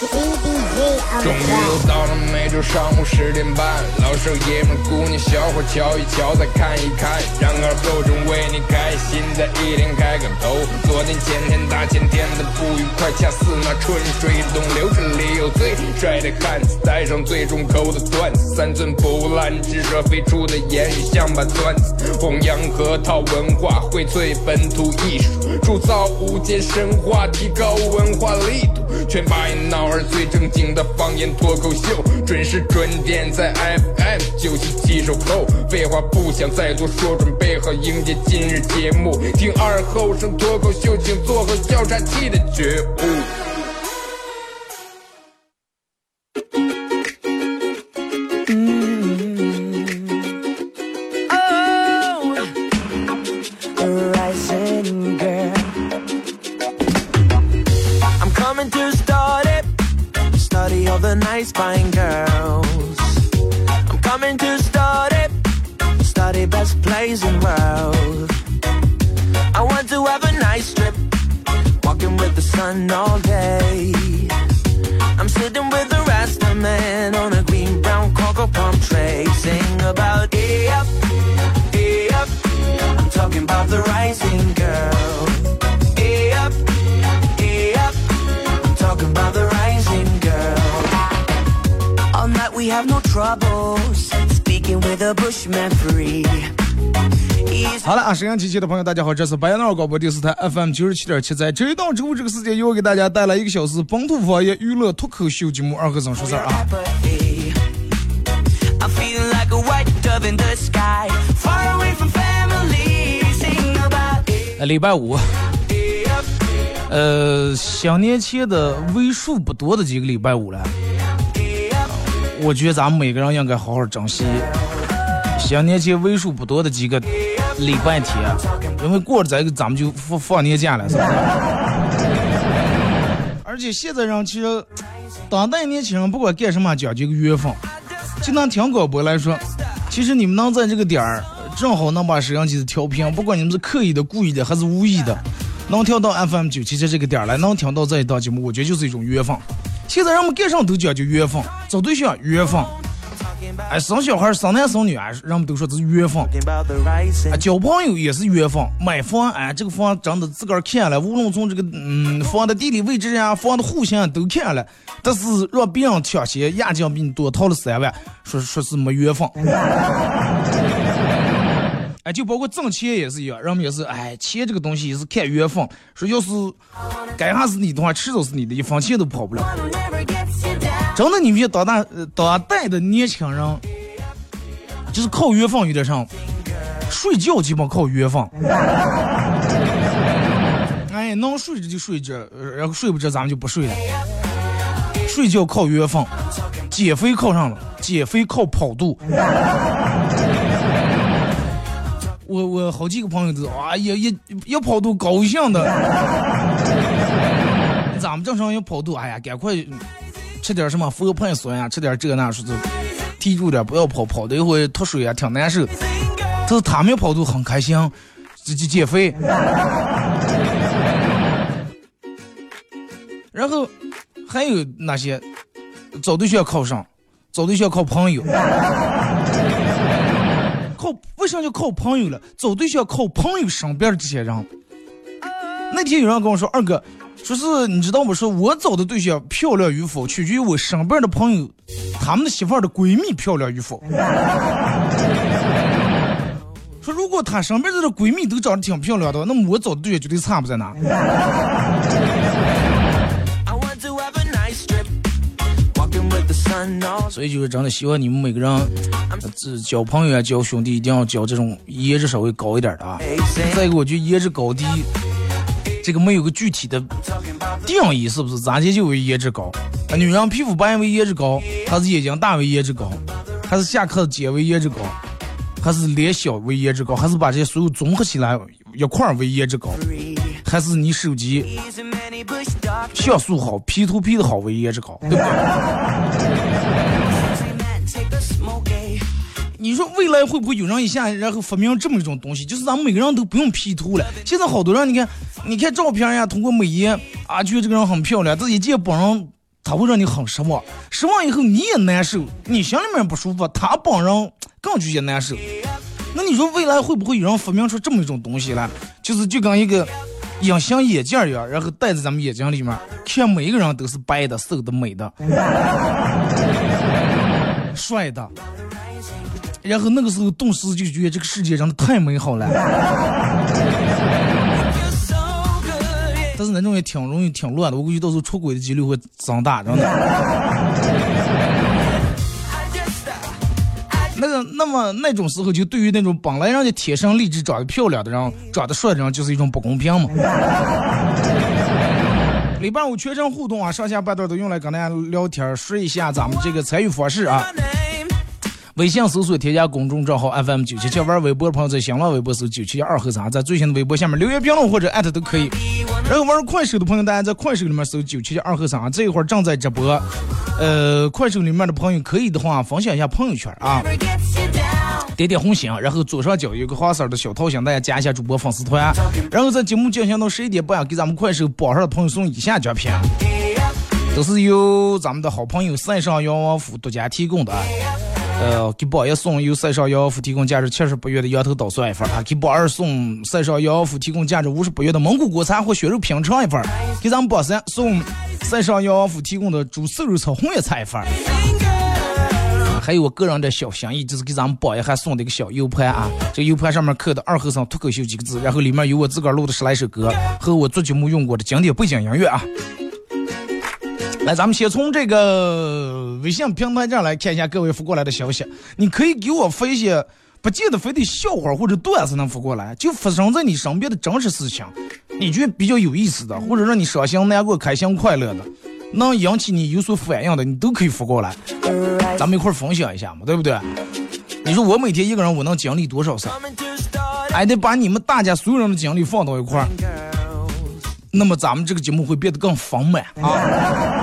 终于又到了每周上午10点半，老少爷们姑娘小伙瞧一瞧再看一看，然而够正为你开心的一天开个头。昨天前天大前天的不愉快，恰似那春水东流，这里有最帅的汉子，带上最重口的段子，3寸不烂直射飞出的言语像把钻子，弘扬河套文化，荟萃本土艺术，铸造无间神话，提高文化力度，全把你脑儿最正经的方言脱口秀准时准点在 FM 97.7守候。废话不想再多说，准备好迎接今日节目，听二后生脱口秀，请做好笑岔气的觉悟。Fine girls, I'm coming to study best plays in world. I want to have a nice trip, walking with the sun all day. I'm sitting with the rest of men on a green brown cocoa palm tray. Sing about hey up, hey up. I'm talking about the rising girl. Hey up, hey up. I'm talking about the rising girl. All night we have no troubles, speaking with a Bushman free. 好了啊，沈阳机器的朋友，大家好，这是白杨老广播电视台 FM 97.7，在周一到周五这个时间，又给大家带来1个小时本土方言娱乐脱口秀节目《二和尚说事儿》啊。礼拜五，想年前的为数不多的几个礼拜五了。我觉得咱们每个人应该好好珍惜像年前为数不多的几个礼拜天，因为过了这个咱们就放年假了，是吧？而且现在人其实当代年轻人不管干什么讲究个缘分，就拿听广播来说，其实你们能在这个点儿正好能把摄像机调频，不管你们是刻意的故意的还是无意的，能调到 FM 97这个点儿来，能调到这一档节目，我觉得就是一种缘分。现在人们干什么都讲究缘分，找对象缘分，哎，生小孩生男生女，哎，人们都说这是缘分，哎，交朋友也是缘分，买房，哎，这个房真的自个儿看了，无论从这个房的地理位置呀、房的户型都看了，但是让别人抢先压价比你多掏了3万，说是没缘分。哎，就包括挣钱也是一样，人们也是，哎，钱这个东西也是看缘分，说要是该下是你的话，迟早是你的，一分钱都跑不了。真的，你们当代的年轻人，就是靠缘分有点上，睡觉基本靠缘分。哎，能睡着就睡着，然后睡不着咱们就不睡了。睡觉靠缘分，减肥靠上了，减肥靠跑肚。我好几个朋友都啊，也跑肚高兴的。咱们正常要跑肚，哎呀，赶快吃点什么佛苯酸呀，吃点这那说的，提住点，不要跑的一会脱水啊，挺难受。但是他们跑肚很开心，减肥。然后还有那些找对象靠上，找对象靠朋友。为什么就靠朋友了？找对象靠朋友身边这些人。那天有人跟我说，二哥，说是你知道吗？说我找的对象漂亮与否，取决于我身边的朋友，他们的媳妇儿的闺蜜漂亮与否。说如果他身边的闺蜜都长得挺漂亮的，那么我找的对象绝对差不在哪。所以就是真的希望你们每个人交朋友啊、交兄弟一定要交这种颜值稍微高一点的啊。再一个我觉得颜值高低这个没有个具体的定义，是不是咱这就为颜值高、女人皮肤白为颜值高，还是眼睛大为颜值高，还是下课姐为颜值高，还是脸小为颜值高，还是把这些所有综合起来一块为颜值高，还是你手机像素好 P2P 的好为颜值高，对吧？你说未来会不会有人一下然后发明这么一种东西，就是咱们每个人都不用 P 图了。现在好多人你看照片呀，通过美颜啊觉得这个人很漂亮，但一见本人他会让你很失望，失望以后你也难受，你心里面不舒服，他本人更觉得难受。那你说未来会不会有人发明出这么一种东西来，就是就跟一个隐形眼镜一样，然后戴在咱们眼睛里面，看每一个人都是白的、瘦的、美的、帅的，然后那个时候顿时就觉得这个世界真的太美好了。但是那种也挺容易挺乱的，我估计到时候出轨的几率会增大，真的。那种时候就对于那种本来人家天生丽质长得漂亮的人，长得帅的人就是一种不公平嘛。礼拜五全程互动啊，上下半段都用来跟大家聊天，说一下咱们这个参与方式啊。微信搜索添加公众账号 FM977， 玩微博的朋友在新浪微博搜97712和3，在最新的微博下面留言评论或者艾特都可以。然后玩快手的朋友，大家在快手里面搜97712和3，这一会儿正在直播。快手里面的朋友可以的话分享一下朋友圈啊，点点红心，然后左上角有个花色的小头像，大家加一下主播粉丝团。然后在节目进行到11:30，给咱们快手榜上的朋友送以下奖品，都是由咱们的好朋友塞尚羊王府独家提供的。给宝爷送由塞尚羊王府提供价值78元的羊头捣蒜一份啊，给宝二送塞尚羊王府提供价值58元的蒙古国餐或血肉品尝一份，给咱们宝三送塞尚羊王府提供的煮瘦肉炒红叶菜一份，还有我个人的小心意，就是给咱们宝爷还送的一个小 U 盘啊，这 U 盘上面刻的二和尚脱口秀几个字，然后里面有我自个儿录的10来首歌和我做节目用过的经典背景音乐啊。来，咱们先从这个微信平台上来看一下各位发过来的消息。你可以给我发一些，不见得非得笑话或者段子能发过来，就发生在你身边的真实事情，你觉得比较有意思的，或者让你伤心难过、开心快乐的，能引起你有所反应的，你都可以发过来，咱们一块儿分享一下嘛，对不对？你说我每天一个人我能经历多少事，还得把你们大家所有人的经历放到一块儿，那么咱们这个节目会变得更丰满啊。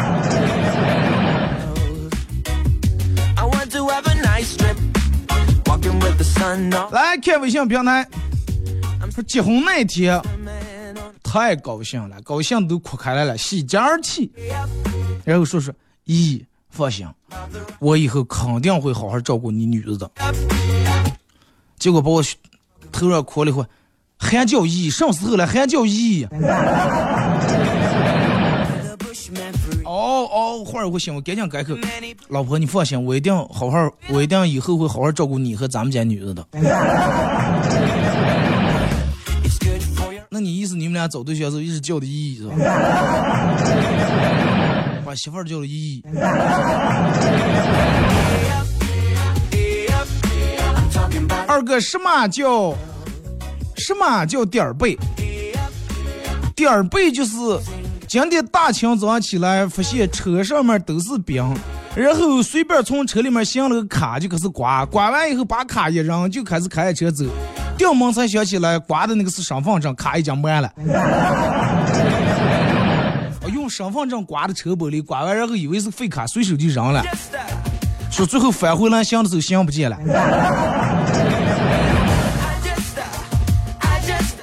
来看微信平台，说结婚那天太高兴了，高兴都哭开来了，喜极而泣。然后说是咦，放心，我以后肯定会好好照顾你女儿的。结果把我头上哭了一会，还叫姨，什么时候了还叫姨？哦，会儿会行，我赶紧改口。老婆，你放心，我一定以后会好好照顾你和咱们家女儿的。那你意思你们俩找对象时候一直叫的依依是吧？把媳妇儿叫的依依。二个什么叫第二背？第二背就是。今天大清早起来，发现车上面都是冰，然后随便从车里面掀了个卡就开始刮，刮完以后把卡一扔就开始开车走，掉门才想起来刮的那个是身份证，卡已经没了。我用身份证刮的车玻璃，刮完然后以为是废卡，随手就扔了，说最后返回来箱的时候箱不见了。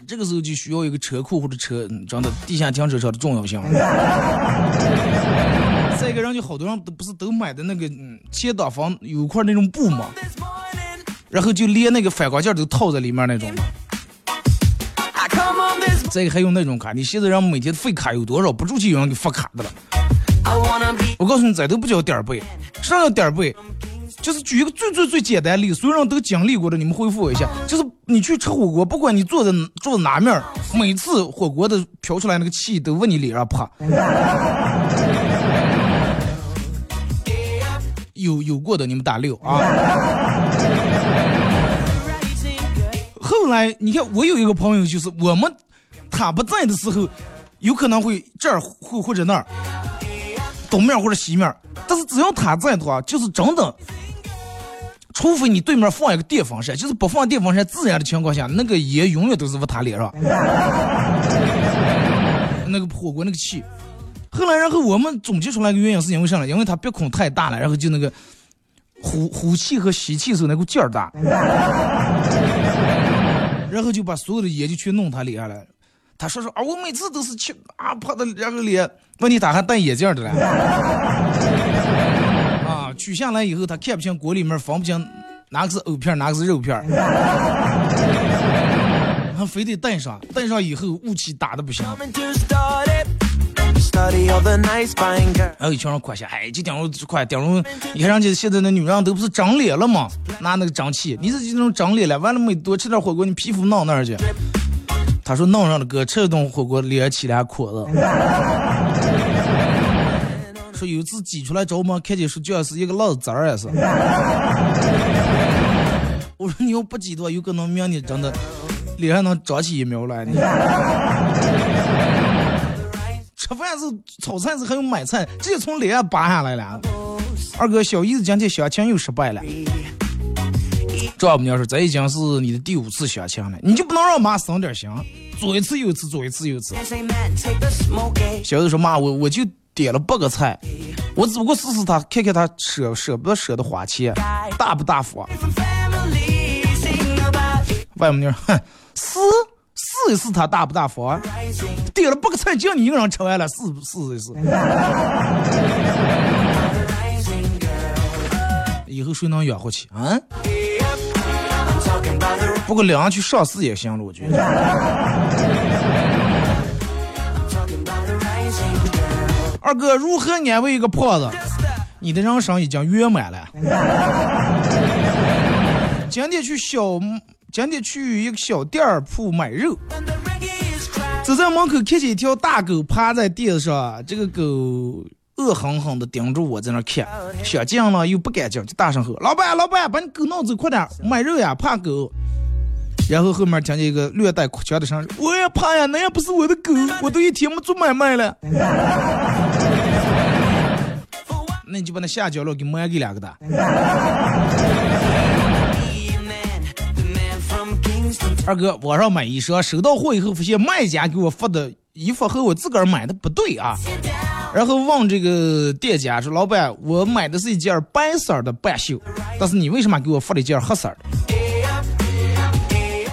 这个时候就需要一个车库或者车真的地下停车场的重要性。再一个人就好多人都不是都买的那个千岛房有块那种布嘛，然后就连那个反光镜都套在里面那种。再一个还用那种卡，你现在人每天废卡有多少，不住去有人给发卡的了。我告诉你，这都不叫点背，啥叫点背？就是举一个最最最简单的例子，所有人都经历过的，你们恢复一下。就是你去吃火锅，不管你坐在哪面，每次火锅的飘出来那个气都问你脸上啪。有过的你们打6啊。后来你看，我有一个朋友，就是我们他不在的时候，有可能会这儿或者那儿，东面或者西面，但是只要他在的话，就是真的。除非你对面放一个电风扇，就是不放电风扇自然的情况下，那个也永远都是不他脸上那个火锅那个气。后来然后我们总结出来一个原因是因为上来，因为他鼻孔太大了，然后就那个呼气和吸气的时候那个劲儿大，然后就把所有的也就去弄他脸上了。他说啊，我每次都是去啊，拍的两个脸，问题他还戴眼镜的嘞，啊，取下来以后他看不清锅里面放不清哪个是藕片哪个是肉片，还非得戴上，戴上以后雾气打得不行。还有一群人夸下，哎，这点钟快点钟，你看人家现在的女人都不是长脸了吗？拿那个长气，你是这种长脸了，完了没多吃点火锅，你皮肤闹那儿去。他说闹上了哥，吃顿火锅脸起来苦了。说有次挤出来找我们，看见说就是一个老子儿也是。我说你要不挤的话，有可能明天真的脸上能长起一苗来。吃饭是炒菜是还有买菜，直接从脸上拔下来了。二哥小姨子今天相亲又失败了，丈母娘说这已经是你的第五次相亲了，你就不能让妈省点心，左一次右一次左一次右一次。小姨子说妈，我就点了8个菜，我只不过试试她，看看她舍不得花钱，大不大方。外母娘哼，试一试他大不大方、啊？点了8个菜，叫你一个人吃完了，试一试。以后谁能养活起啊？不过两人去上市也行了，我觉得。二哥如何安慰一个胖子？你的人生已经圆满了。今天去一个小店铺买肉，走在门口看见一条大狗趴在地上，这个狗恶狠狠地盯住我在那看，想进了又不敢进，就大声吼：“老板，老板，把你狗弄走快点，买肉呀，怕狗。”然后后面听见一个略带哭腔的声音：“我也怕呀，那也不是我的狗，我都一天没做买卖了。”那你就把那下脚了给买给两个的。二哥，网上买衣裳，收到货以后发现卖家给我发的衣服和我自个儿买的不对啊，然后问这个店家说：“老板，我买的是一件白色的半袖，但是你为什么给我发了一件黑色的？”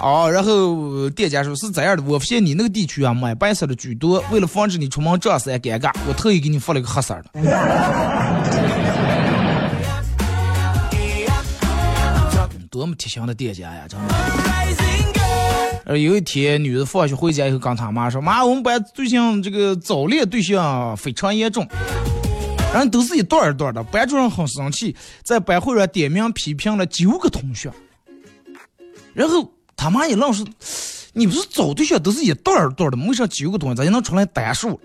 哦，然后店家说：“是这样的，我发现你那个地区啊，买白色的居多，为了防止你出门撞衫尴尬，我特意给你发了一个黑色的。”多么贴心的店家呀，真的。有一天女的放学回家以后跟她妈说：“妈，我们班最近这个早恋对象非常严重，然后都是一段一段的。”班主任很生气，在班会上点名批评了9个同学。然后他妈也愣说：“你不是早对象都是一段一段的，没啥9个同学，咱就能出来单数？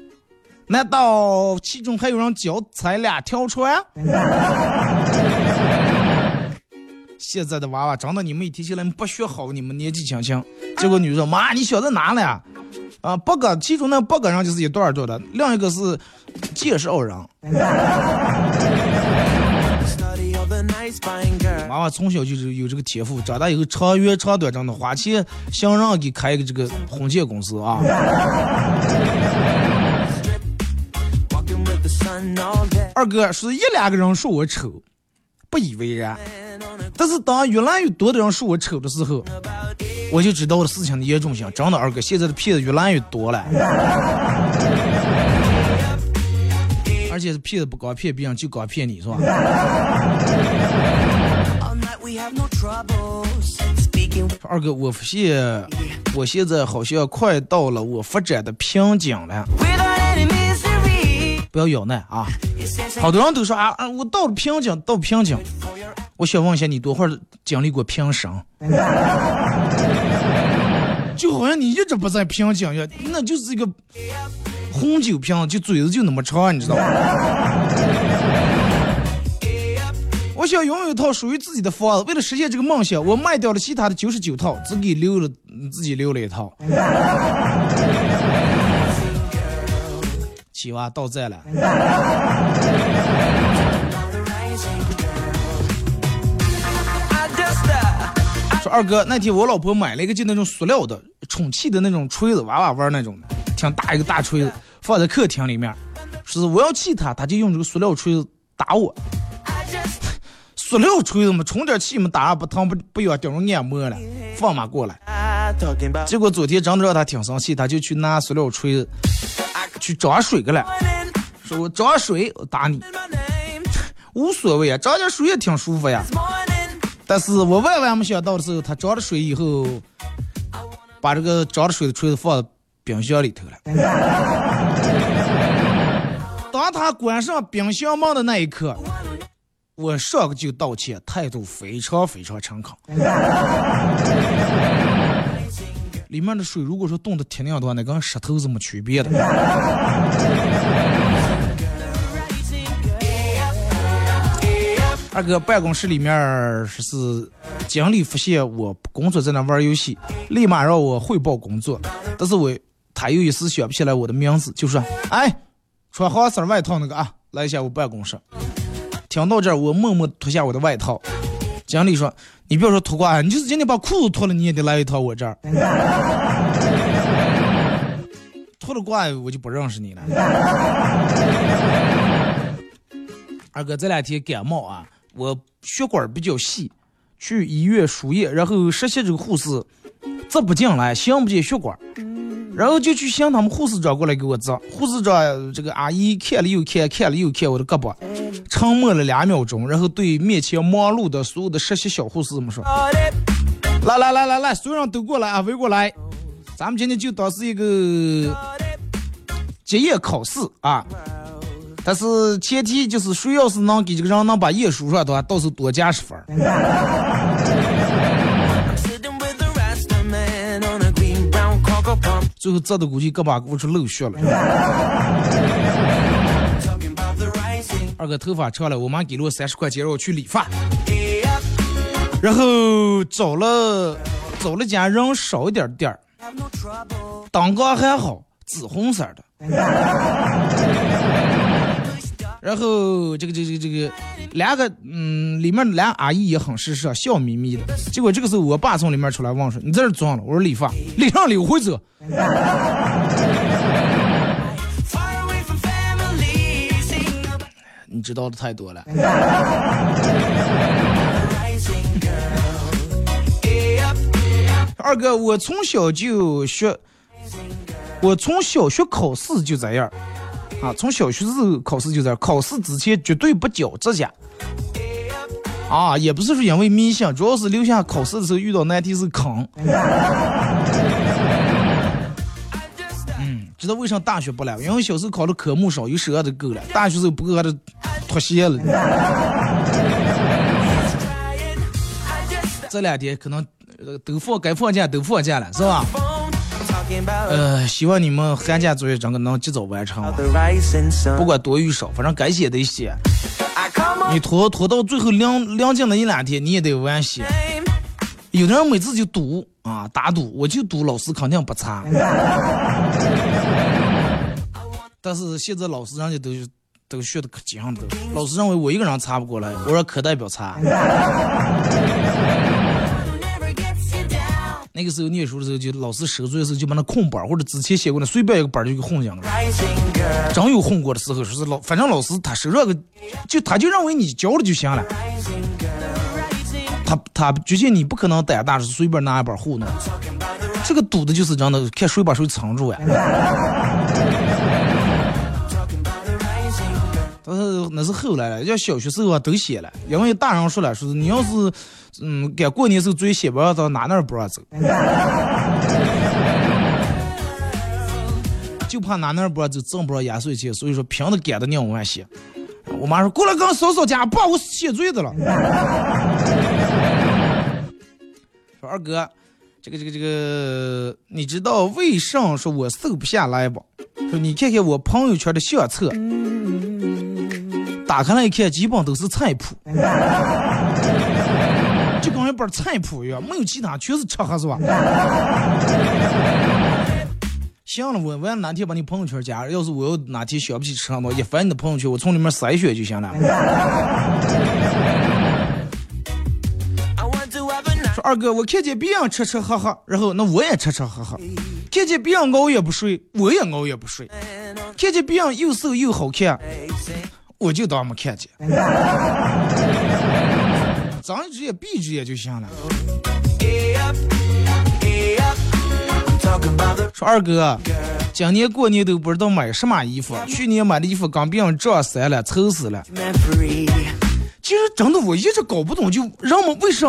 难道其中还有人脚踩2条船？”现在的娃娃长到你们一提起来不学好，你们年纪轻轻。结果女说：“妈，你晓得哪了呀？”啊，其中那8个人就是一段一段的，另一个是介绍人。娃娃从小就是有这个天赋，长大以后长约长短长的花钱想让给开一个这个婚介公司啊。二哥说1-2个人说我丑，不以为然。但是当越来越多的人说我丑的时候，我就知道了事情的严重性。真的，二哥，现在的骗子越来越多了，而且是骗子不光骗别人，就光骗你，是吧？二哥，我发现我现在好像快到了我发展的瓶颈了，不要咬耐啊！好多人都说啊，我到了瓶颈，到瓶颈。我想问一下，你多会儿经历过瓶颈？就好像你一直不在瓶颈一样，那就是一个红酒瓶，就嘴子就那么长，你知道吗？我想拥有一套属于自己的房子，为了实现这个梦想，我卖掉了其他的99套，自己留了一套。企娃到在了。二哥，那天我老婆买了一个就那种塑料的充气的那种锤子，娃娃玩那种，挺大一个大锤子，放在客厅里面。说是我要气他，他就用这个塑料锤子打我。塑料锤子嘛，充点气嘛，打不疼不要，顶上按摩了，放马过来。结果昨天真的让他挺生气，他就去拿塑料锤去找水个了，说我找水我打你无所谓啊，找点水也挺舒服呀。但是我万万没想到的是，他找了水以后，把这个找了水的锤子放到冰箱里头了。当他关上冰箱门的那一刻，我上个就道歉，态度非常非常诚恳。里面的水如果说冻得挺凉的话，那跟石头是没区别的。二哥办公室里面是经理发现我工作在那玩游戏，立马让我汇报工作，但是他又一时想不起来我的名字，就说：“哎，穿黄色外套那个啊，来一下我办公室。”讲到这儿，我默默脱下我的外套。经理说：“你不要说脱光，你就是今天把裤子脱了，你也得来一套我这儿。脱了光我就不认识你了。”二哥这两天感冒啊，我血管比较细，去医院输液，然后实习这个护士扎不进来，想不进血管，然后就去向他们护士长过来给我扎。护士长这个阿姨看了又看，看了又看我的胳膊，沉默了2秒钟，然后对面前忙碌的所有的实习小护士们说：“来来来来来，所有人都过来啊，围过来，咱们今天就当是一个结业考试啊。但是前提就是谁要是能给这个人能把页数上的话，到时候多加10分。”最后扎的估计胳膊骨出漏血了。二哥头发长了，我妈给了我30块钱让我去理发，然后走了家人少一点店儿，蛋糕还好，紫红色的。然后这个两个里面两阿姨也很时尚，笑眯眯的。结果这个时候我爸从里面出来问说：“你在这装了？”我说：“理发，理上理会者。”你知道的太多了。二哥，我从小学考试就这样。啊，从小学考试就在考试之前绝对不绞指甲，啊，也不是说因为迷信，主要是留下考试的时候遇到难题是坑。知道为啥大学不来？因为小时候考的科目少，有时候就够了，大学时候不够还得脱鞋了。这两天可能该放假了，是吧？希望你们寒假作业整个能及早完成了，不管多与少，反正该写得写。你拖到最后亮剑的一两天，你也得完写。有的人每次就赌啊，打赌，我就赌老师肯定不差。但是现在老师人家都学的可精了，老师认为我一个人差不过来，我说可代表差。那个时候念书的时候，就老师收作业的时候，就把那空板或者之前写过的随便一个板就给混进了。真有混过的时候，说是反正老师他收这个，他就认为你交了就行了。他觉得你不可能胆大是随便拿一板糊弄，这个赌的就是这样的，看谁把谁藏住呀。但是那是后来了，要小学时候啊都写了，因为大人说了，说你要是赶过年时候作业写不要到哪儿不让走，就怕哪儿不让走，挣不着压岁钱，所以说凭着赶的让我们写。我妈说过来跟嫂嫂家，爸我写作业的了。说二哥，这个，你知道为啥说我瘦不下来吧？说你看看我朋友圈的相册。打开来一看，基本都是菜谱，就跟一本菜谱一样，没有其他，全是吃喝是吧？行了，我哪天把你朋友圈加，要是我又哪天想不起吃喝，也翻你的朋友圈，我从里面筛选就行了。说二哥，我看见别人吃吃喝喝，然后那我也吃吃喝喝；看见别人熬夜不睡，我也熬夜不睡；看见别人又瘦又好看，我就当没看见，睁一只眼闭一只眼就行了。说二哥，今年过年都不知道买什么衣服，去年买的衣服刚被人撞衫了，臭死了。其实真的我一直搞不懂，就让我们为啥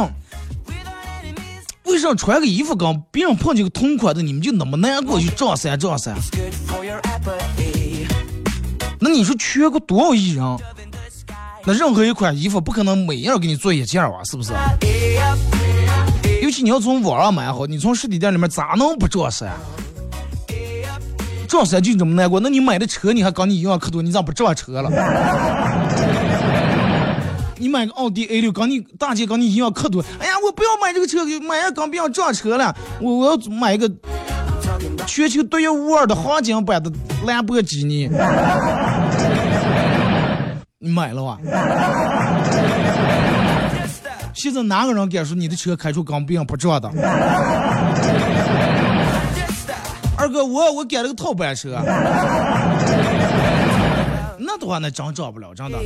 穿个衣服跟别人碰见个同款的，你们就那么难过去撞衫？那你说缺过多少艺人？那任何一款衣服不可能每样给你做一件啊，是不是？尤其你要从网上买好，你从实体店里面咋能不撞衫？撞衫就这么难过，那你买的车你还跟你一样可多，你咋不撞车了？你买个奥迪 A6，跟你大姐跟你一样可多。哎呀，我不要买这个车，买呀刚不要撞车了，我要买一个全球独一无二的黄金版的兰博基尼。你买了哇？现在哪个人敢说你的车开出钢病不撞的？二哥，我改了个套板车，那的话那真撞不了，真的。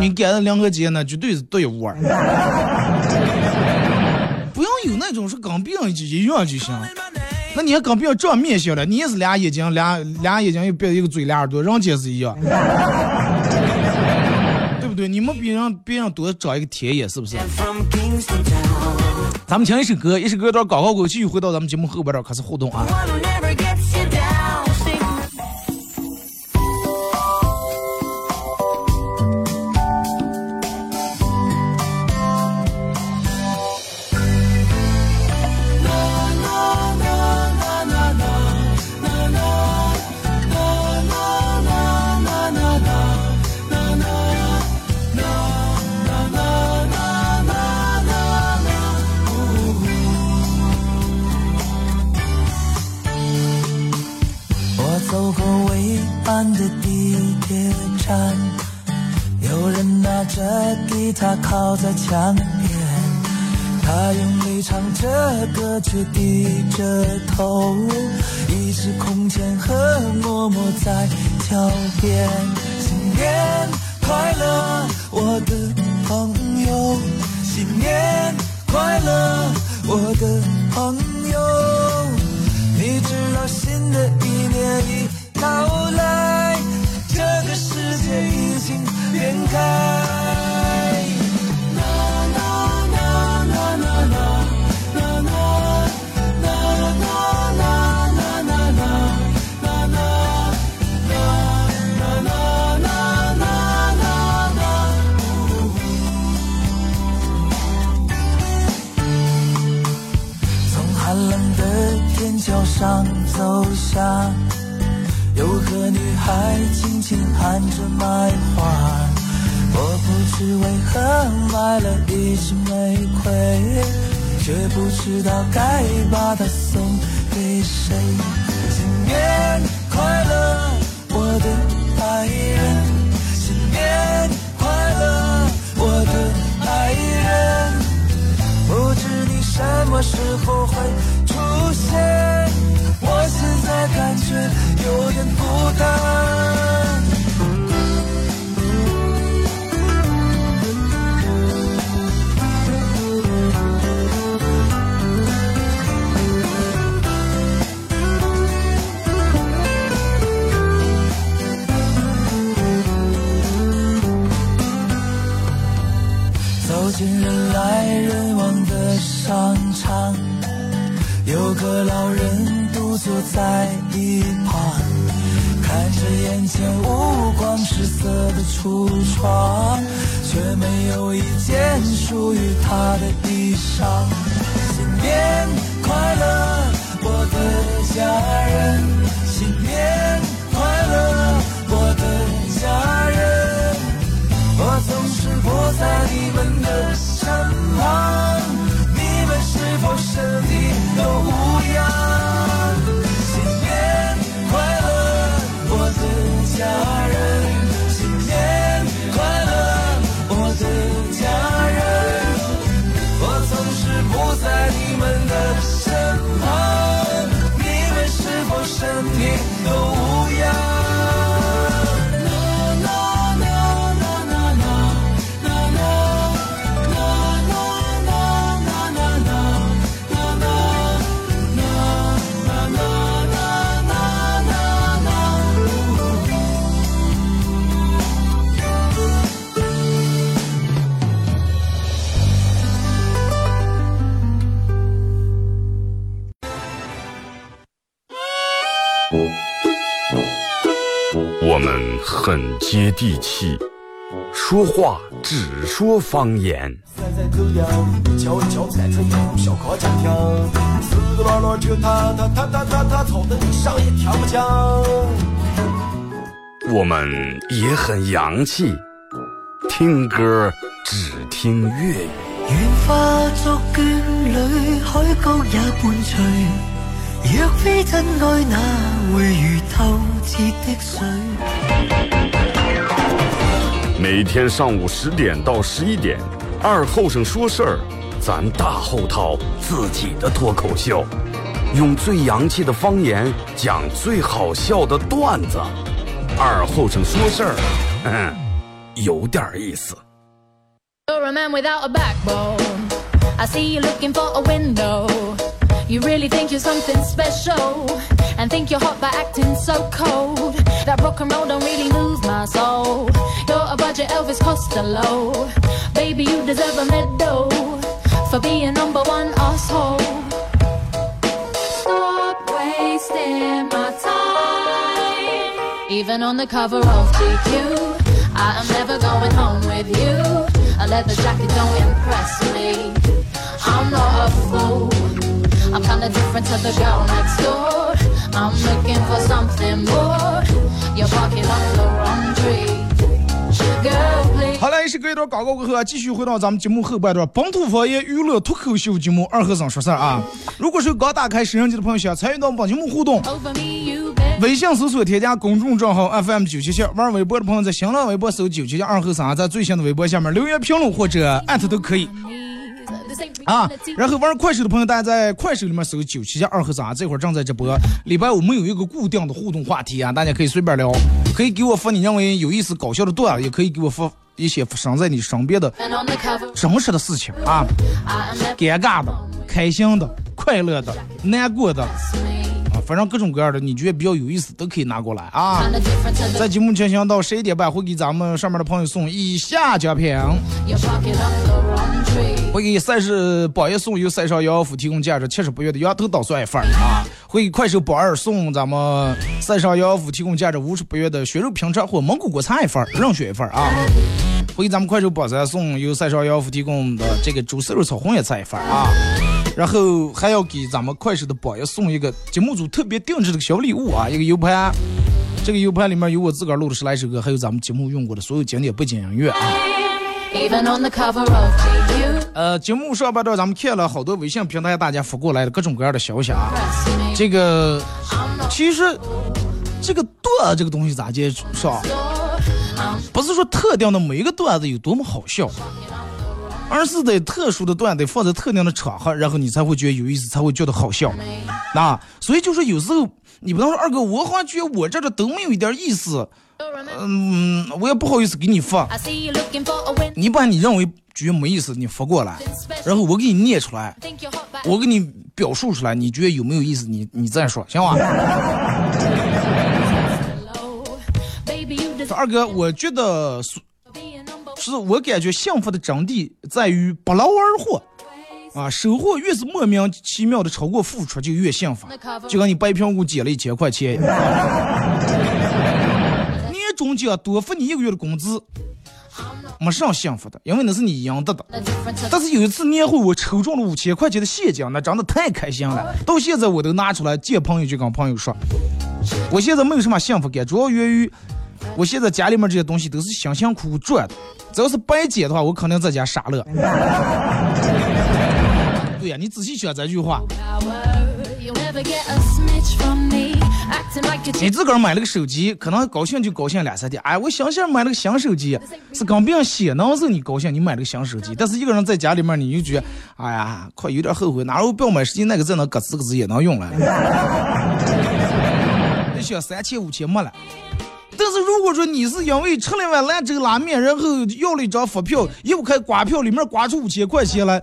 你改了两个街呢，绝对是对窝。不要有那种说钢病就一样就行，那你还钢病撞面小了，你也是俩眼睛，俩眼睛又变一个嘴，俩耳朵，人家是一样。对，你们别让多找一个铁眼，是不是？咱们听一首歌，到广告过后继续回到咱们节目后边这儿开始互动啊。走过伟岸的地铁站，有人拿着吉他靠在墙边，他用力唱着歌曲，低着头，一直空前和默默在跳边。新年快乐我的朋友，新年快乐我的朋友，你知道新的一年已到来，这个世界已经变开。桥上走下，有个女孩轻轻喊着卖花，我不知为何买了一支玫瑰，却不知道该把它送给谁。新年快乐我的爱人，新年快乐我的爱人，不知你什么时候会出现，我现在感觉有点孤单。走进人来人往的商场，有个老人坐在一旁，看着眼前五光十色的橱窗，却没有一件属于他的衣裳。新年快乐我的家人，新年快乐我的家人，我总是躲在你们的身旁，你们是否身体都无恙？家人，新年快乐我的家人，我总是不在你们的身旁，你们是否身体都无恙？我们很接地气，说话只说方言。我们也很洋气，听歌只听粤语。愿化作眷侣，海角也伴随。若非真愛，那會如透徹的水。每天上午10点到11点，二后生说事儿，咱大后套自己的脱口秀，用最洋气的方言讲最好笑的段子。二后生说事儿，有点意思。You're a man without a backbone. I see you looking for a window.You really think you're something special And think you're hot by acting so cold That rock and roll don't really lose my soul You're a budget Elvis Costello Baby, you deserve a medal For being number one asshole Stop wasting my time Even on the cover of GQ I am never going home with you A leather jacket don't impress me I'm not a fool I'm kinda different to the girl next door I'm looking for something more You're walking on the wrong tree Girl please 好嘞，是隔一段广告过后啊，继续回到咱们节目后半段本土方言娱乐脱口秀节目二和尚说事儿啊。如果是刚打开摄像机的朋友，想参与到本节目互动，微信搜索添加公众账号 FM977， 玩微博的朋友在新浪微博搜977二和尚，在最新的微博下面留言评论或者艾特都可以啊，然后玩快手的朋友，大家在快手里面搜977二和尚啊，这会儿正在直播。礼拜五没有一个固定的互动话题啊，大家可以随便聊，可以给我发你认为有意思搞笑的段，也可以给我发一些发生在你身边的真实的事情啊，尴尬的、开心的、快乐的、难过的。反正各种各样的你觉得比较有意思都可以拿过来啊。在节目前行到11点半会给咱们上面的朋友送以下奖品，会给赛事宝爷送由赛尚摇服提供价值70.8元的羊头捣蒜一份啊，会给快手宝二送咱们赛尚摇服提供价值50.8元的血肉评茶或蒙古国茶一份，任选一份啊，会给咱们快手宝三送由赛尚摇服提供的这个猪丝肉炒红叶菜一份啊，然后还要给咱们快手的宝爷送一个节目组特别定制的小礼物啊，一个 U 盘，这个 U 盘里面有我自个儿录的10来首歌，还有咱们节目用过的所有经典背景音乐啊。节目上半段咱们看了好多微信平台大家发过来的各种各样的消息啊，这个其实这个段这个东西咋接触上，不是说特定的每一个段子有多么好笑。而是得特殊的段得放在特定的场合，然后你才会觉得有意思，才会觉得好笑啊。所以就是有时候你不能说二哥我好像觉得我这都没有一点意思，我也不好意思给你发，你把你认为觉得没意思你发过来，然后我给你念出来，我给你表述出来，你觉得有没有意思你再说行吧。二哥我觉得是我感觉幸福的真谛在于不劳而获啊，收获越是莫名其妙的超过付出就越幸福，就跟你白嫖我捡了1000块钱，年终奖多付你1个月的工资没上幸福的，因为那是你赢得的。但是有一次年会我抽中了5000块钱的现金，那真的太开心了，到现在我都拿出来借朋友，就跟朋友说我现在没有什么幸福感，主要源于我现在家里面这些东西都是辛辛苦苦赚的，只要是白捡的话我肯定在家傻乐。对呀，你仔细想这句话，你自个儿买了个手机可能高兴就高兴2-3天，哎我想想买了个新手机，是刚别人写能是你高兴你买了个新手机，但是一个人在家里面你就觉得哎呀快有点后悔，哪有不要买手机，那个真的咯吱咯吱也能用了，你想3000、5000没了。但是如果说你是因为吃了一碗兰州拉面，然后要了一张发票，又开刮票里面刮出5000块钱来，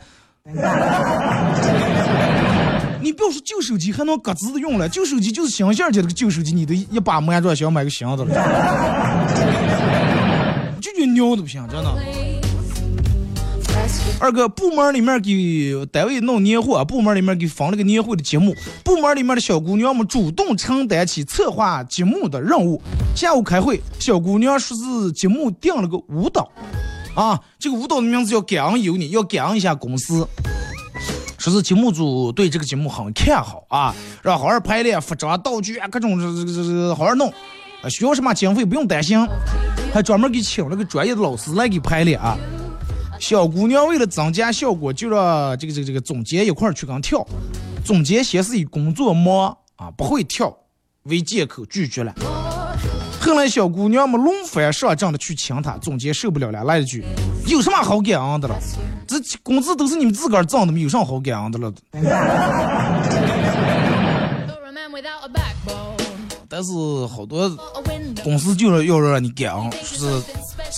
你不要说旧手机还能嘎吱的用了，旧手机就是新鲜的，这个旧手机你都一把摸着想买个新的了，就觉得尿都不行，真的。二哥，部门里面给单位弄年货，部门里面给放了个年会的节目，部门里面的小姑娘们主动承担起策划节目的任务。下午开会，小姑娘说是节目定了个舞蹈，啊，这个舞蹈的名字叫《感恩有你》，要感恩一下公司。说是节目组对这个节目很看好啊，让好好排练、服装、道具啊，各种好好弄。需要什么经费不用担心，还专门给请了个专业的老师来给排练啊。小姑娘为了增加效果，就让这个总监一块儿去跟跳。总监先是以工作忙啊不会跳为借口拒绝了。后来小姑娘们轮番上阵的去请她，总监受不了了，来了句：“有什么好感恩的了？这工资都是你们自个儿挣的，有什么好感恩的了？”但是好多公司就是要让你感恩，是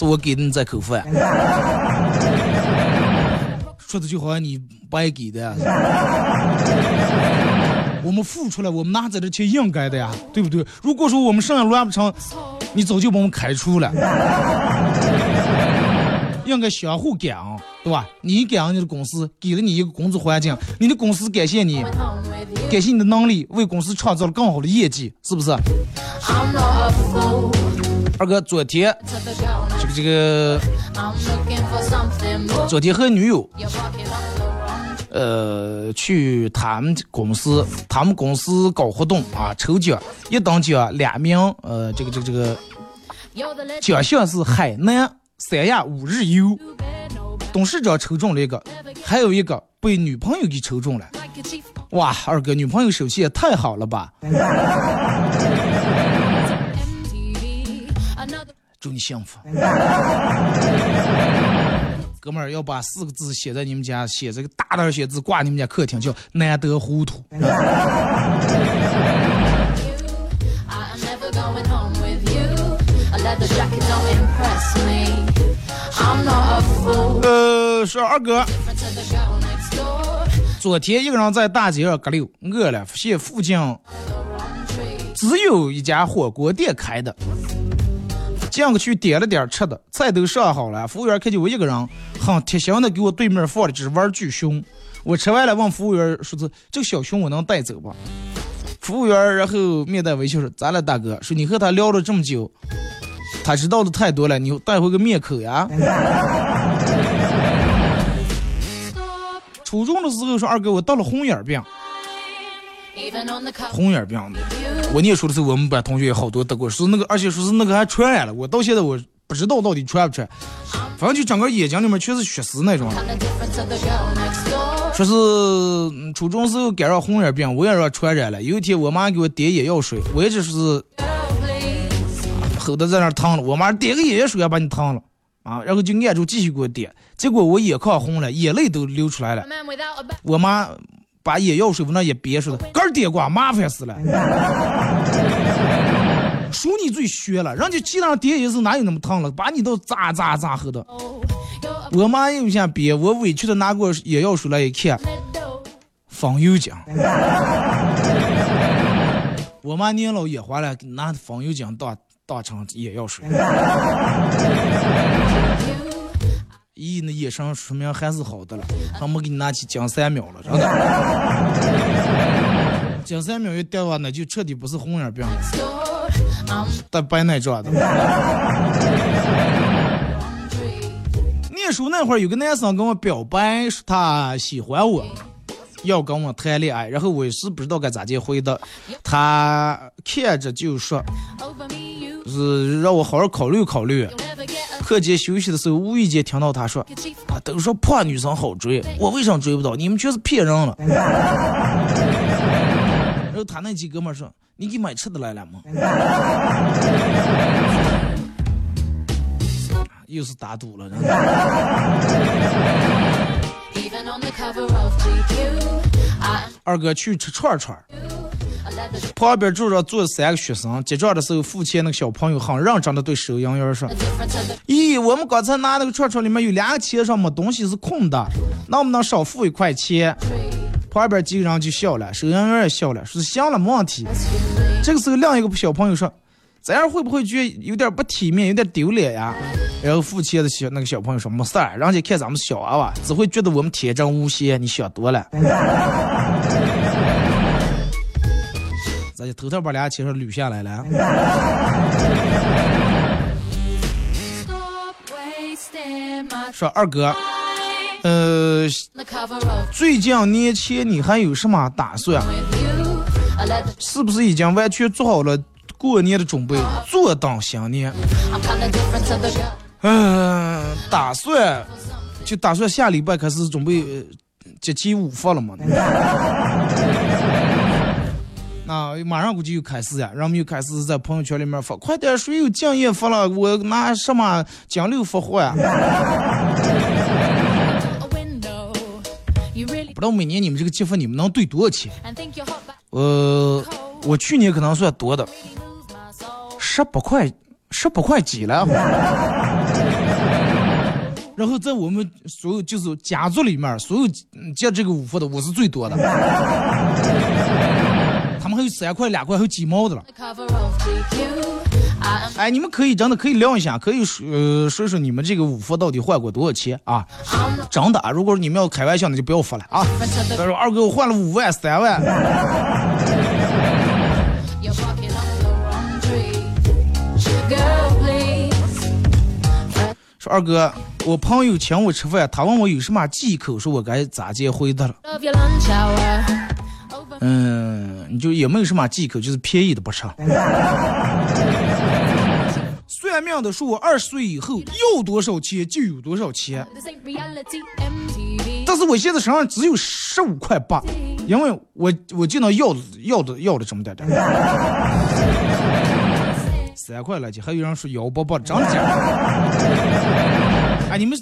我给的你再口饭，说的就好像你白给的。我们付出来，我们拿在这钱应该的呀，对不对？如果说我们上下乱不成，你早就把我们开除了。应该相互感恩，对吧？你感恩你的公司给了你一个工作环境，你的公司感谢你，感谢你的能力，为公司创造了更好的业绩，是不是？二哥，昨天和女友去他们公司搞活动啊，抽奖，一等奖2名，奖项是海南3亚5日游，董事长抽中了一个，还有一个被女朋友给抽中了。哇，二哥，女朋友手气也太好了吧！祝你幸福。哥们儿，要把4个字写在你们家，写这个大大的写字挂你们家客厅，叫难得糊涂。说二哥，昨天一个人在大街上溜，饿了，发现附近只有一家火锅店开的，进过去点了点吃的，菜都上好了，服务员看见我一个人，很贴心的给我对面放了只玩具熊，我吃完了问服务员说：“这个小熊我能带走吧？”服务员然后面带微笑说：“咱俩大哥，说你和他聊了这么久，他知道的太多了，你带回个灭口呀。”初中的时候说：“二哥，我得了红眼病。”红眼病的，我念书的时候，我们班同学也好多得过，说那个，而且说是那个还传染了，我到现在我不知道到底传不传，反正就整个眼睛里面全是血丝那种。说是初中时候感染红眼病，我也让传染了。有一天我妈给我点眼药水，我一直是吼的在那烫了，我妈点个眼药水要把你烫了。啊，然后就按住继续给我点，结果我眼眶红了，眼泪都流出来了。我妈把眼药水往那也憋出来，干点瓜麻烦死了。说你最削了，人家既然点也是哪有那么烫了，把你都咋喝的。我妈又想憋，我委屈的拿过眼药水来一看，防油浆。我妈年老眼花了，拿防油浆大厂也要水。咦，那野生说明还是好的了，他们给你拿起讲3秒了，真的。讲3秒一掉完，那就彻底不是红眼病了，但白奶抓的。念书那会儿有个男生跟我表白，说他喜欢我，要跟我谈恋爱，然后我是不知道该咋接回的，他看着就说，是让我好好考虑考虑。课间休息的时候，无意间听到他说：“啊，都说胖女生好追，我为啥追不到？你们全是骗人了。”然后他那几哥们说：“你给买吃的来了吗？”又是打赌了。二哥去吃串串。旁边桌上坐3个学生，结账的时候，付钱那个小朋友很认真的对收银员说：“咦，我们刚才拿那个串串里面有2个钱上没东西是空的，能不能少付1块钱？”旁边几个人就笑了，收银员也笑了，说行了，没问题。这个时候，另一个小朋友说：“咱会不会觉得有点不体面，有点丢脸呀？”然后夫妻的那个小朋友说没事儿，人家看咱们小娃娃只会觉得我们天真无邪，你想多了。咱就偷偷把俩钱捋下来了。说二哥，最近年前你还有什么打算？是不是已经完全做好了过年的准备，坐等新年？打算下礼拜开始准备接机午饭了嘛。那马上估计又开始呀，然后又开始在朋友圈里面发，快点谁有敬业福了，我拿什么奖励发货呀？不知道每年你们这个积分你们能兑多少钱？我去年可能算多的，18块几了。然后在我们所有就是家族里面所有接这个午饭的我是最多的。他们还有3块2块还有几毛的了。哎，你们可以真的可以聊一下，可以说说你们这个午饭到底换过多少钱啊？真的啊，如果你们要开玩笑那就不要发了啊。他说二哥我换了5万3万。说二哥，我朋友请我吃饭，他问我有什么忌口，说我该咋接回答了。你就也没有什么忌口，就是便宜的不吃。算命的说我20岁以后要多少钱就有多少钱，但是我现在身上只有15.8块，因为我就能要的这么点点。3块来钱，还有人说188涨价。哎，你们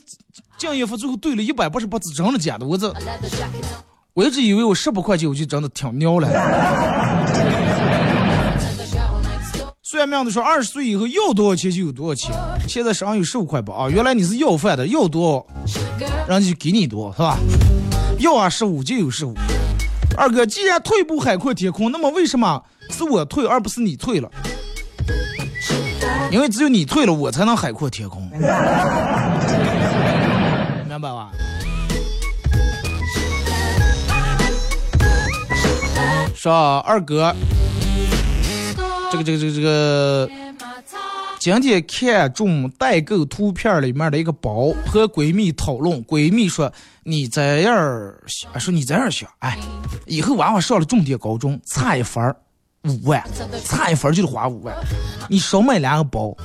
敬业福最后兑了188，真的假的？我一直以为我18块钱我就真的挺尿了。算命的说20岁以后要多少钱就有多少钱，现在身上有15.8啊，原来你是要饭的，要多让就给你多是吧？要啊15就有15。二哥，既然退步海阔天空，那么为什么是我退而不是你退了？因为只有你退了我才能海阔天空，明白吧？说二哥，这个今天看中代购图片里面的一个包，和闺蜜讨论，闺蜜说你这样想，哎，以后娃娃上了重点高中差一分5万，差一分就得花5万，你少买2个包，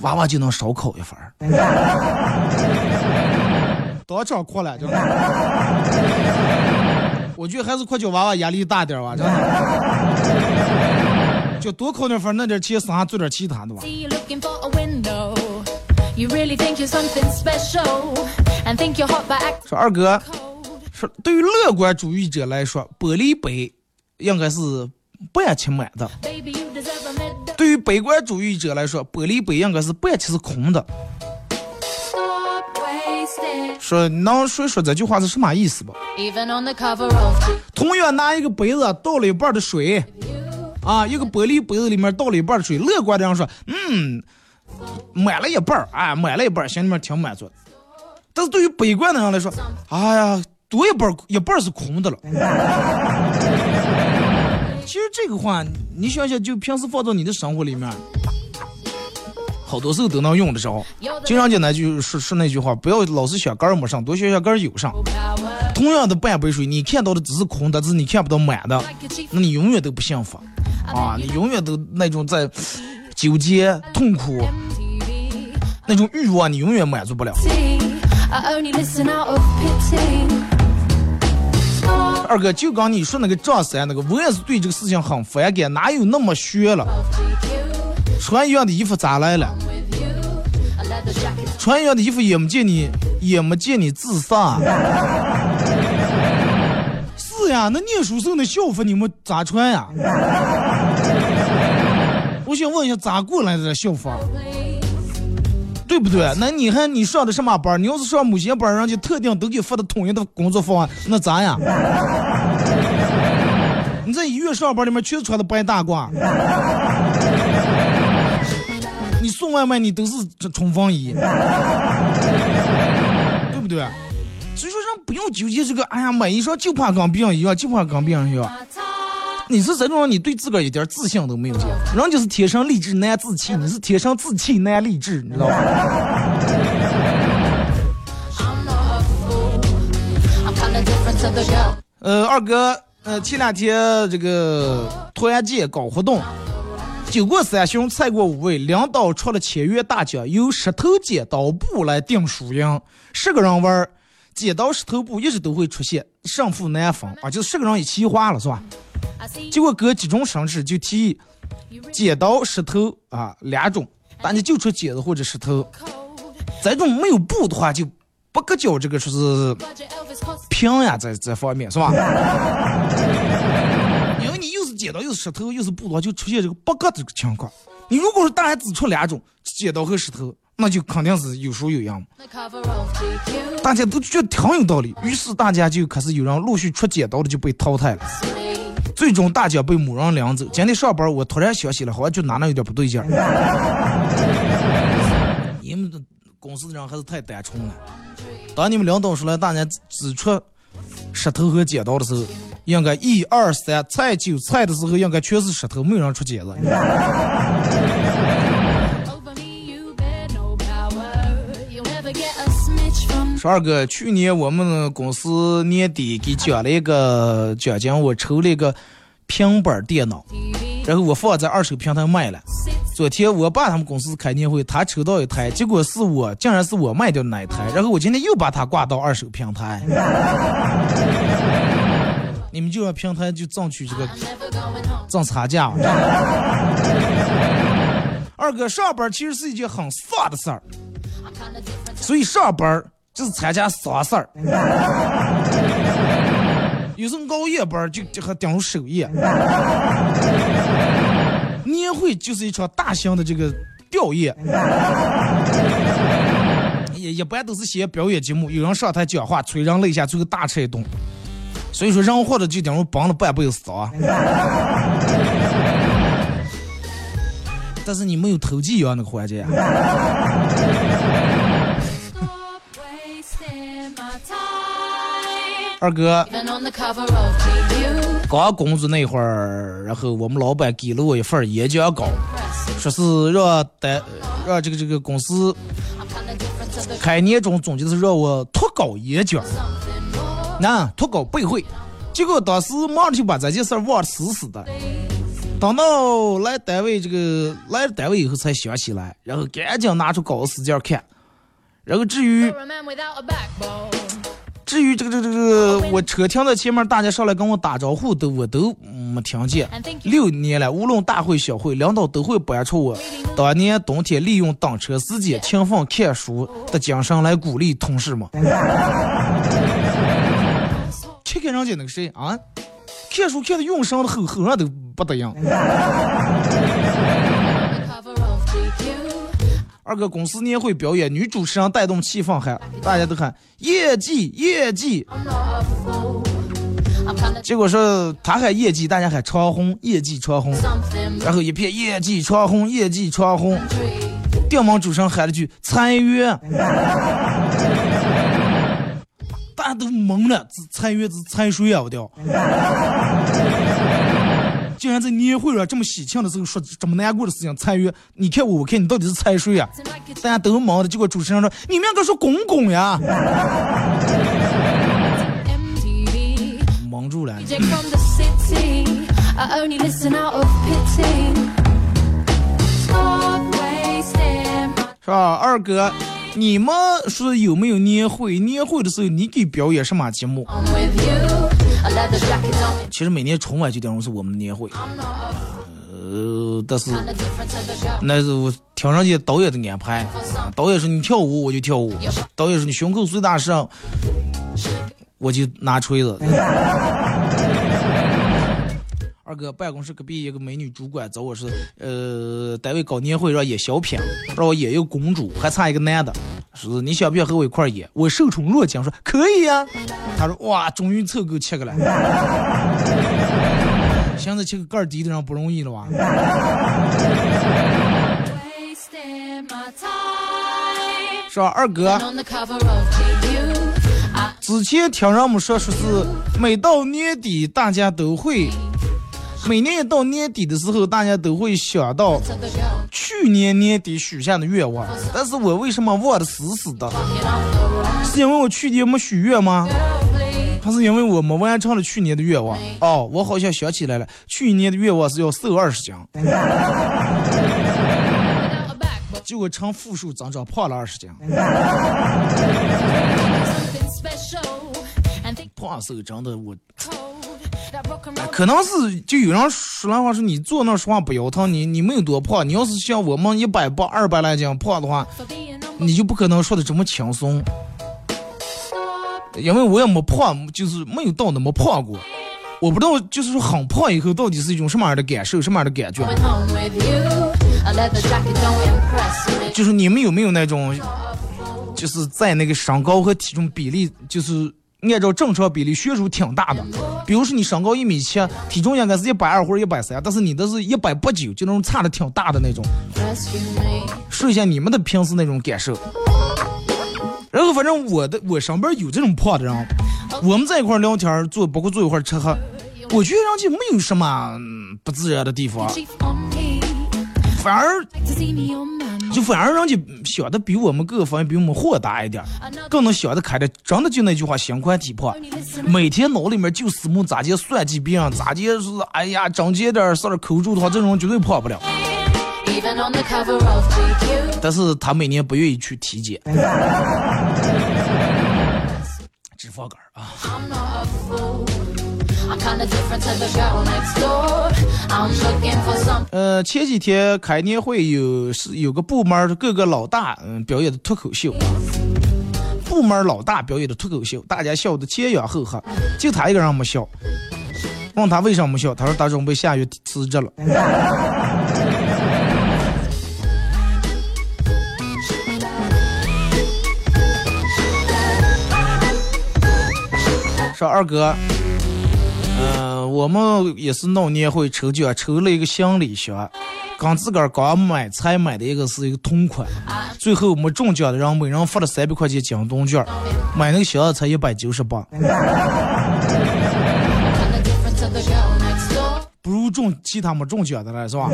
娃娃就能少考一分。多少哭了，真的。我觉得还是快叫娃娃压力大点吧，真的。就多考点分，那点钱省下做点其他的吧。说二哥，说对于乐观主义者来说，玻璃杯应该是半期满的，对于悲观主义者来说，玻璃杯应该是半期是空的。说能说说这句话是什么意思吧？同样拿一个杯子倒了一半的水啊，一个玻璃杯子里面倒了一半的水，乐观的人说满了一半，心里面挺满足的。但是对于悲观的人来说，哎呀，多一半是空的了。其实这个话你想想，就平时放到你的生活里面，好多时候都能用得着。经常讲就是那句话，不要老是想杆儿没上，多想想杆儿有上。同样的半杯水，你看到的只是空的，但是你看不到满的，那你永远都不幸福啊！你永远都那种在纠结、痛苦，那种欲望你永远满足不了。二哥，就刚你说那个张三那个，我也是对这个事情很反感，哪有那么虚了？穿一样的衣服咋来了？穿一样的衣服也没见你自杀。是呀，那念书时候的校服你们咋穿呀？我想问一下，咋过来的校服？对不对？那你上的什么班？你要是上某些班，人家特定都给发的统一的工作方案，那咋呀？你在医院上班里面全穿的白大褂，你送外卖你都是冲锋衣，对不对？所以说人不用纠结这个，哎呀，买一双就怕跟别人一样，就怕跟别人一样。你是这种，你对自个儿一点自信都没有，人就是天生丽质难自弃，你是天生自弃难丽质，你知道吗？二哥，前两天这个团建搞活动，9个三兄菜过5位，领导出了1000元大奖，由石头剪刀布来定输赢，10个人玩，剪刀石头布一直都会出现，胜负难分啊，就10个人一起花了是吧？结果哥急中生智就提议剪刀石头啊2种，大家就出剪刀或者石头，这种没有布的话就不可叫这个说是平呀，在这方面是吧？因为你又是剪刀又是石头又是布的话，就出现这个不可这个情况。你如果是大家只出2种剪刀和石头，那就肯定是有输有赢，大家都觉得挺有道理，于是大家就开始有人陆续出剪刀的就被淘汰了，最终大奖被某人领走。今天上班我突然想起来，好像就哪哪有点不对劲儿。你们公司的人还是太单纯了。当你们领导出来大家只出石头和剪刀的时候，应该1、2、3菜就菜的时候应该全是石头，没有人出剪刀。12哥，去年我们公司年底给奖了一个奖金，我抽了一个平板电脑，然后我放在二手平台卖了。昨天我爸他们公司开年会，他抽到一台，结果竟然是我卖掉的那一台，然后我今天又把它挂到二手平台。你们就让平台就挣取这个挣差价。2哥，上班其实是一件很傻的事儿，所以上班就是参加啥事儿，有时候熬夜班就还顶守夜，年会就是一场大型的这个吊唁，一般都是些表演节目，有人上台讲话，催人泪下，最后大吃一顿，所以说人活着就顶帮了半辈子啊。但是你没有投机一样那个环节啊。2哥，刚工作那会儿，然后我们老板给了我一份演讲稿，说是让这个公司开年终总结的是让我脱稿演讲，那脱稿背会。结果当时忙着就把这件事忘得死死的，等到来单位以后才想起来，然后赶紧拿出稿子这样看，然后至于这个，我车停在前面，大家上来跟我打招呼的，我都没听见。6年来，无论大会小会，领导都会搬出我当年冬天利用挡车时间勤奋看书的精神来鼓励同事们。看看人家那个谁啊，看书看的用上的吼上都不得样。2哥，公司年会表演，女主持人带动气氛，还大家都喊业绩，结果说他喊业绩，大家喊超红业绩，然后一片业绩超红，电网主持人喊了句参与，大家都懵了，参与啊，我掉，竟然在年会上这么喜庆的时候说这么难过的事情，参与，你看我看你到底是参与啊，大家都忙的，结果主持人说你们应该说拱呀，忙住了。是吧？2哥，你们说有没有年会的时候你给表演什么节目？其实每年春晚就等于是我们的年会，但是那是我挑上去导演的安排，导演说你跳舞我就跳舞，导演说你胸口碎大石我就拿锤子。2哥，办公室隔壁一个美女主管找我说，单位搞年会让演小品，让我演一个公主，还差一个男的，说你想不想和我一块演？我受宠若惊，说可以呀。他说哇，终于凑够7个了，现在7个个儿低的人不容易了吧？说二哥，之前听人们说是每到年底大家都会，每年一到年底的时候大家都会想到去年年底许下的愿望，但是我为什么忘得死死的？是因为我去年没许愿吗？还是因为我们完成了去年的愿望？哦，我好像想起来了，去年的愿望是要瘦20斤，结果成负数增长，胖了20斤。胖瘦真的我，可能是就有人说那话说你坐那说话不腰疼，你没有多胖，你要是像我们180、200来斤胖的话，你就不可能说的这么轻松。因为我也没胖，就是没有到那么胖过，我不知道就是说很胖以后到底是一种什么样的感受，什么样的感觉。就是你们有没有那种就是在那个身高和体重比例就是按照正常比例悬殊挺大的，比如说你身高1.7米，体重应该是120或者130，但是你的是189，就那种差的挺大的那种。说一下你们的平时那种感受。然后反正我上边有这种胖的人，我们在一块聊天坐，包括坐一块吃喝，我觉得人家没有什么不自然的地方，反而人家想的比我们各方面比我们豁达一点，更能想得开的，真的就那句话心宽体胖，每天脑里面就死木咋接算计别人，咋接是哎呀长接点事儿口住的话，这种绝对胖不了。但是他每年不愿意去体检，脂肪肝啊。前几天开年会有个部门各个老大表演的脱口秀，部门老大表演的脱口秀，大家笑得前仰后合，就他一个人没笑。问他为什么没笑，他说他准备下雨辞职了。说二哥，我们也是闹年会抽奖，抽了一个行李箱，刚自个儿刚买的一个是一个同款，最后我们中奖的人每人发了300块钱奖东券，买那个箱子才198，不如中其他没中奖的了是吧？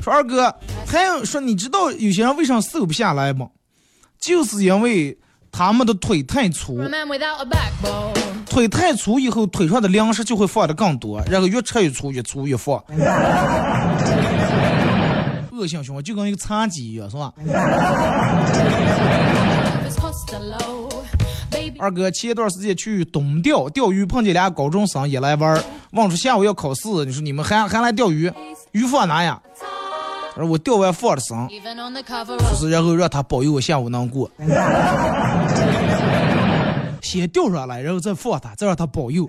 说二哥，还有说你知道有些人为啥瘦不下来吗？就是因为他们的腿太粗，腿太粗以后腿上的粮食就会放得更多，然后越吃越粗，越粗越放，恶性循环，就跟一个残疾一样，是吧？二哥，前一段时间去东钓钓鱼，碰见俩高中生也来玩，忘说下午要考试，你说你们还来钓鱼，鱼放哪呀？而我钓完放了绳，就是然后让他保佑我下午能过，先钓上来，然后再放他，再让他保佑。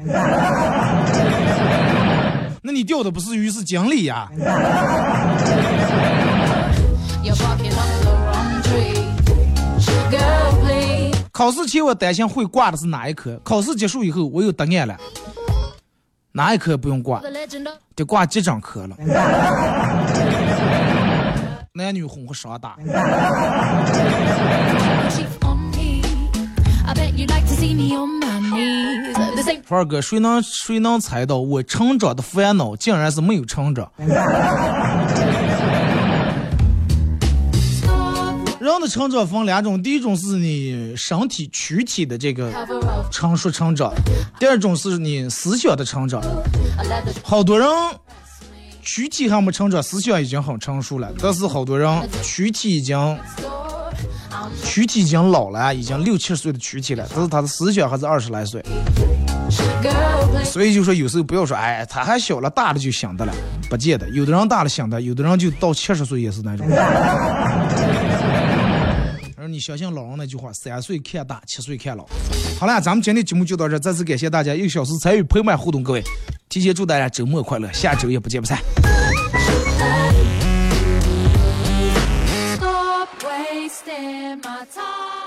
那你钓的不是鱼是锦鲤呀？考试前我担心会挂的是哪一科，考试结束以后我有答案了，哪一科不用挂，得挂急诊科了。男女混合双打。说二哥，谁能猜到我成长的烦恼竟然是没有成长？人的成长分两种，第一种是你身体躯体的这个成熟成长，第二种是你思想的成长。好多人躯体还没成长，思想已经很成熟了，但是好多人躯体已经老了，已经60、70岁的躯体了，但是他的思想还是20来岁。所以就说有时候不要说哎他还小了，大了就想的了，不见得，有的人大了想的，有的人就到70岁也是那种。而你相信老人那句话，3岁看大，7岁看老。好了，咱们今天节目就到这，再次感谢大家1个小时参与陪伴互动，各位提前祝大家周末快乐，下周也不见不散。Stop wasting my time.